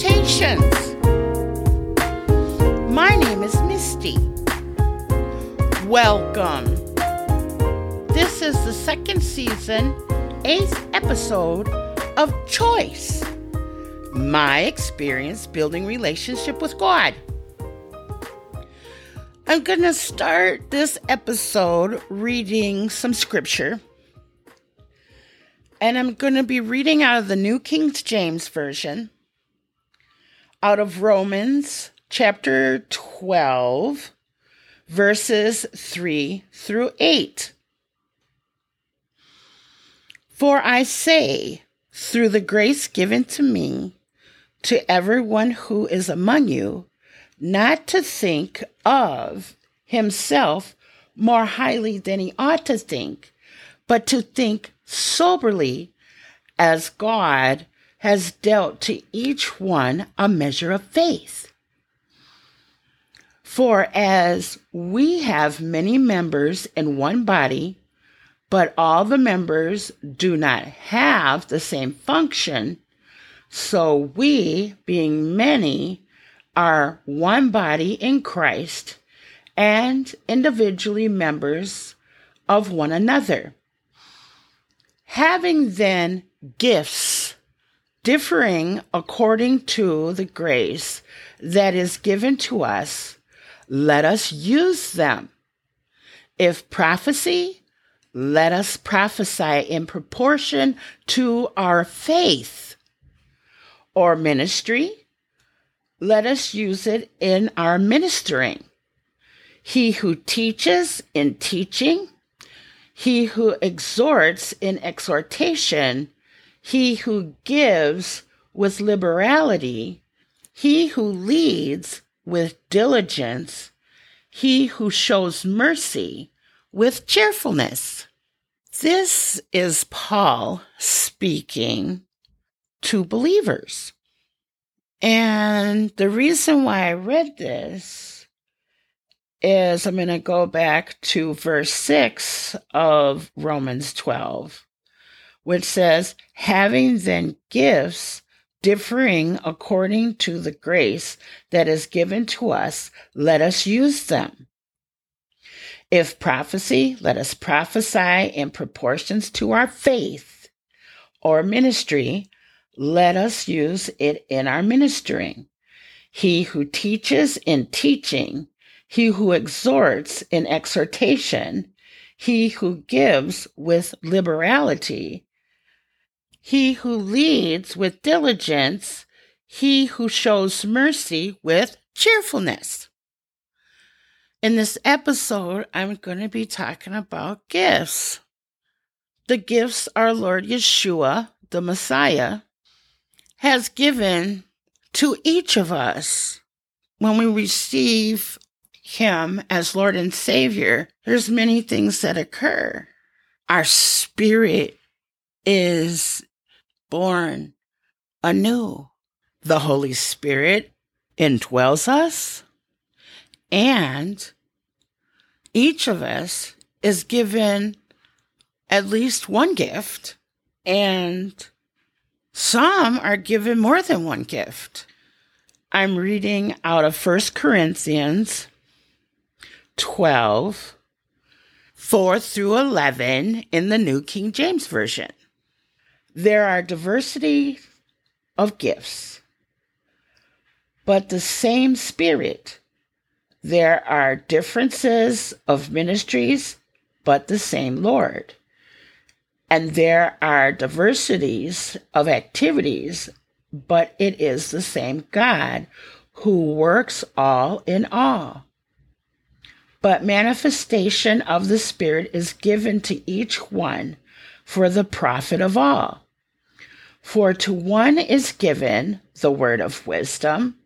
salutations. My name is Misty. Welcome. This is the second season, 8th episode of Choice, my experience building relationship with God. I'm going to start this episode reading some scripture. And I'm going to be reading out of the New King James Version, out of Romans chapter 12, verses 3 through 8. For I say, through the grace given to me, to everyone who is among you, not to think of himself more highly than he ought to think, but to think soberly, as God has dealt to each one a measure of faith. For as we have many members in one body, but all the members do not have the same function, so we, being many, are one body in Christ and individually members of one another. Having then gifts differing according to the grace that is given to us, let us use them. If prophecy, let us prophesy in proportion to our faith. Or ministry, let us use it in our ministering. He who teaches in teaching, he who exhorts in exhortation, he who gives with liberality, he who leads with diligence, he who shows mercy with cheerfulness. This is Paul speaking to believers. And the reason why I read this is I'm going to go back to verse 6 of Romans 12, which says, having then gifts differing according to the grace that is given to us, let us use them. If prophecy, let us prophesy in proportions to our faith. Or ministry, let us use it in our ministering. He who teaches in teaching, he who exhorts in exhortation, he who gives with liberality, he who leads with diligence, he who shows mercy with cheerfulness. In this episode, I'm going to be talking about gifts. The gifts our Lord Yeshua, the Messiah, has given to each of us. When we receive him as Lord and Savior, there's many things that occur. Our spirit is born anew. The Holy Spirit indwells us, and each of us is given at least one gift, and some are given more than one gift. I'm reading out of 1 Corinthians 12, 4 through 11 in the New King James Version. There are diversity of gifts, but the same Spirit. There are differences of ministries, but the same Lord. And there are diversities of activities, but it is the same God who works all in all. But manifestation of the Spirit is given to each one for the profit of all. For to one is given the word of wisdom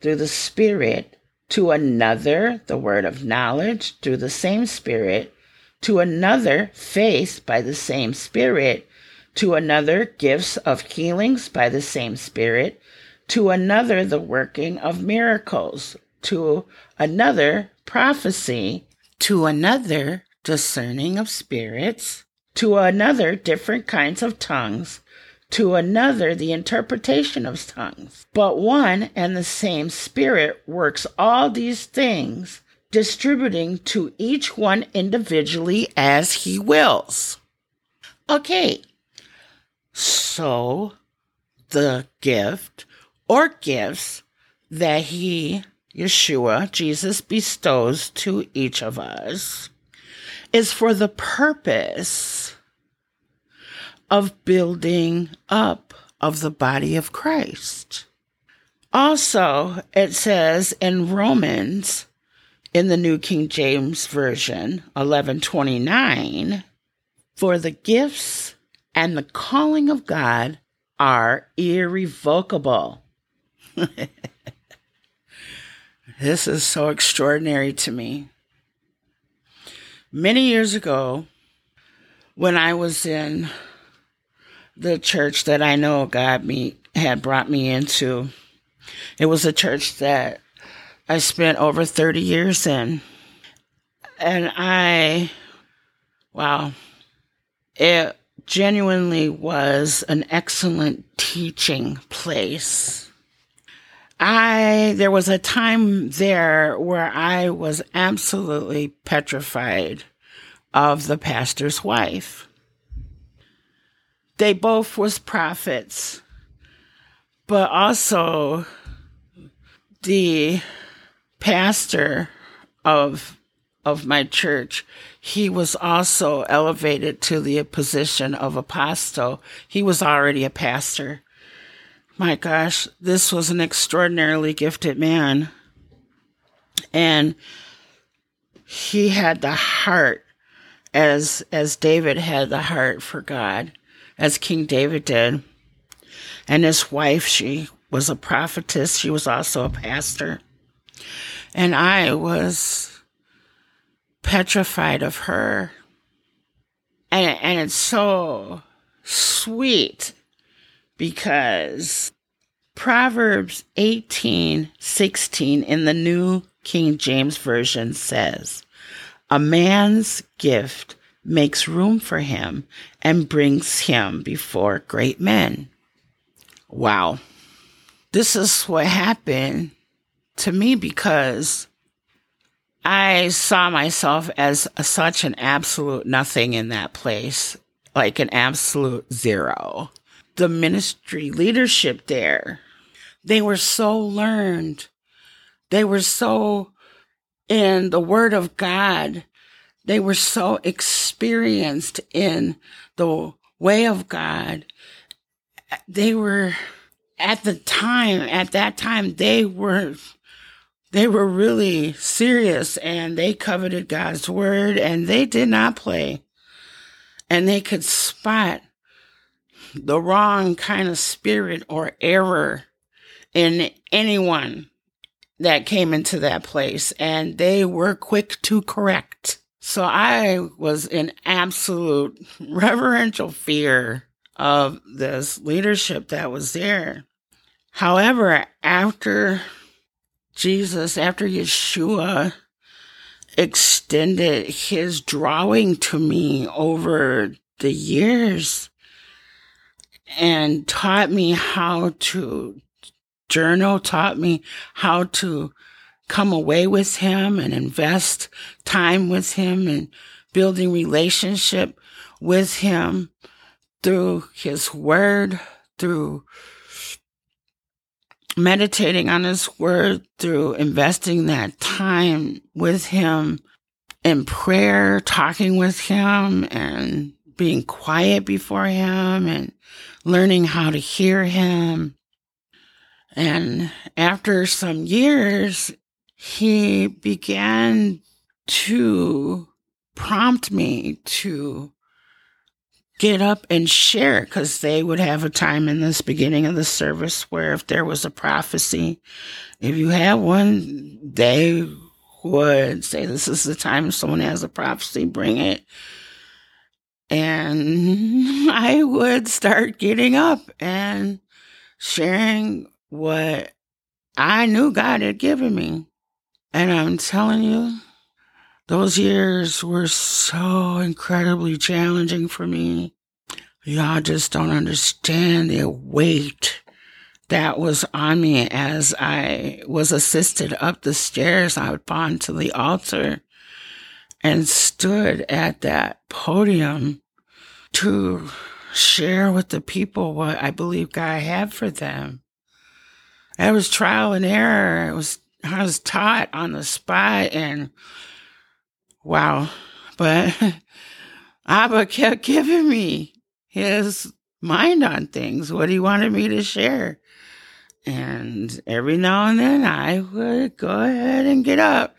through the Spirit, to another the word of knowledge through the same Spirit, to another, faith by the same Spirit. To another, gifts of healings by the same Spirit. To another, the working of miracles. To another, prophecy. To another, discerning of spirits. To another, different kinds of tongues. to another the interpretation of tongues. But one and the same Spirit works all these things, distributing to each one individually as he wills. Okay, so the gift or gifts that he, Yeshua, Jesus, bestows to each of us is for the purpose of building up of the body of Christ. Also, it says in Romans, in the New King James Version, 11:29, for the gifts and the calling of God are irrevocable. This is so extraordinary to me. Many years ago, when I was in the church that I know God had brought me into, it was a church that I spent over 30 years in. And it genuinely was an excellent teaching place. There was a time there where I was absolutely petrified of the pastor's wife. They both was prophets, but also the pastor of my church, he was also elevated to the position of apostle. He was already a pastor. My gosh, this was an extraordinarily gifted man. And he had the heart, as David had the heart for God, as King David did. And his wife, she was a prophetess. She was also a pastor. And I was petrified of her. And it's so sweet, because Proverbs 18:16 in the New King James Version says, a man's gift makes room for him and brings him before great men. Wow. This is what happened to me, because I saw myself as such an absolute nothing in that place, like an absolute zero. The ministry leadership there, they were so learned. They were so in the Word of God. They were so experienced in the way of God. They were, at that time, they were really serious, and they coveted God's Word, and they did not play. And they could spot the wrong kind of spirit or error in anyone that came into that place, and they were quick to correct. So I was in absolute reverential fear of this leadership that was there. However, after Yeshua extended his drawing to me over the years, and taught me how to journal, taught me how to come away with him and invest time with him and building relationship with him through his word, through meditating on his word, through investing that time with him in prayer, talking with him and being quiet before him and learning how to hear him. And after some years, he began to prompt me to get up and share, because they would have a time in this beginning of the service where if there was a prophecy, if you had one, they would say, this is the time if someone has a prophecy, bring it. And I would start getting up and sharing what I knew God had given me. And I'm telling you, those years were so incredibly challenging for me. Y'all just don't understand the weight that was on me as I was assisted up the stairs. I would bond to the altar and stood at that podium to share with the people what I believe God had for them. It was trial and error. I was taught on the spot, and wow. But Abba kept giving me his mind on things, what he wanted me to share. And every now and then I would go ahead and get up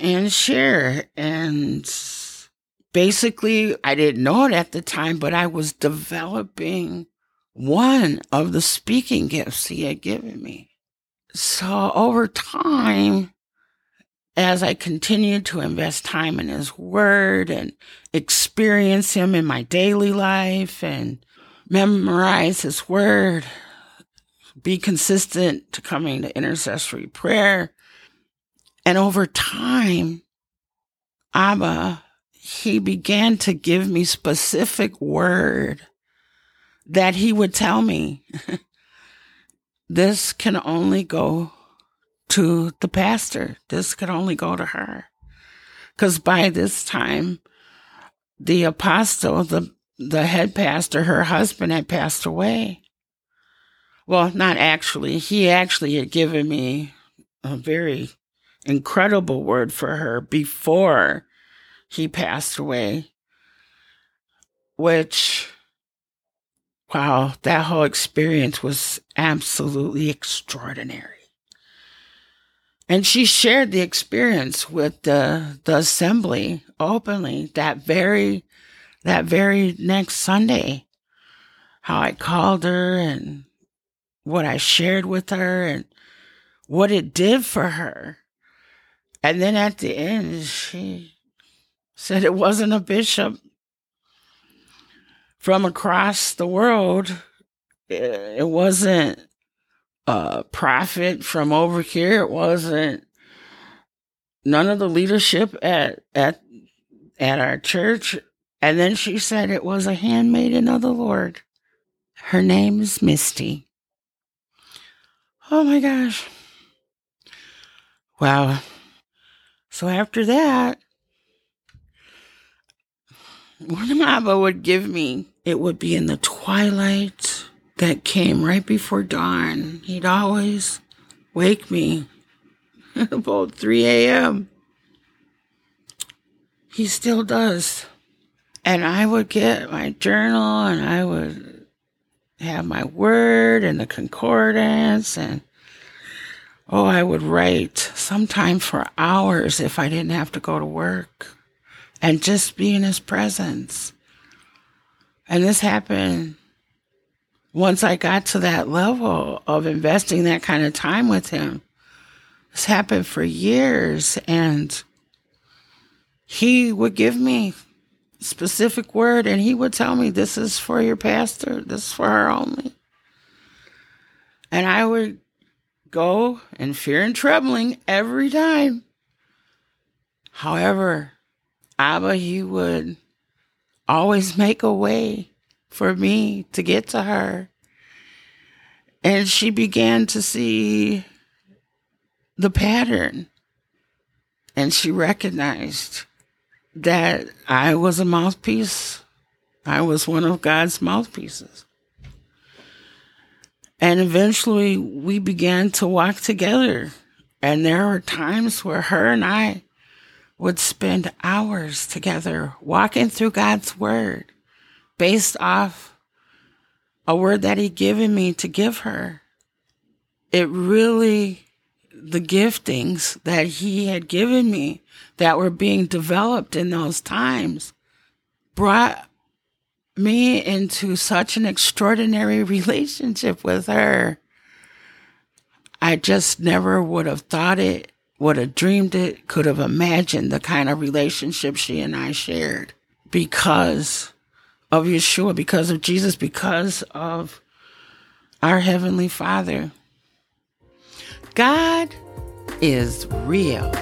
and share. And basically, I didn't know it at the time, but I was developing one of the speaking gifts he had given me. So over time, as I continued to invest time in his word and experience him in my daily life and memorize his word, be consistent to coming to intercessory prayer, and over time, Abba, he began to give me specific word that he would tell me, this can only go to the pastor. This could only go to her. Because by this time, the apostle, the head pastor, her husband had passed away. Well, not actually. He actually had given me a very incredible word for her before he passed away, which, wow, that whole experience was absolutely extraordinary. And she shared the experience with the assembly openly that very next Sunday, how I called her and what I shared with her and what it did for her. And then at the end, she said it wasn't a bishop from across the world. It wasn't a prophet from over here. It wasn't none of the leadership at our church. And then she said it was a handmaiden of the Lord. Her name is Misty. Oh my gosh. Wow. So after that, when Abba would give me, it would be in the twilight that came right before dawn. He'd always wake me at about 3 a.m. He still does. And I would get my journal and I would have my word and the concordance. And I would write sometimes for hours if I didn't have to go to work and just be in his presence. And this happened once I got to that level of investing that kind of time with him. This happened for years, and he would give me specific word, and he would tell me, this is for your pastor, this is for her only. And I would go in fear and trembling every time. However, Abba, he would always make a way for me to get to her. And she began to see the pattern. And she recognized that I was a mouthpiece. I was one of God's mouthpieces. And eventually we began to walk together. And there were times where her and I would spend hours together walking through God's word, based off a word that he'd given me to give her. It really, the giftings that he had given me that were being developed in those times brought me into such an extraordinary relationship with her. I just never would have thought it, would have dreamed it, could have imagined the kind of relationship she and I shared because of Yeshua, because of Jesus, because of our Heavenly Father. God is real.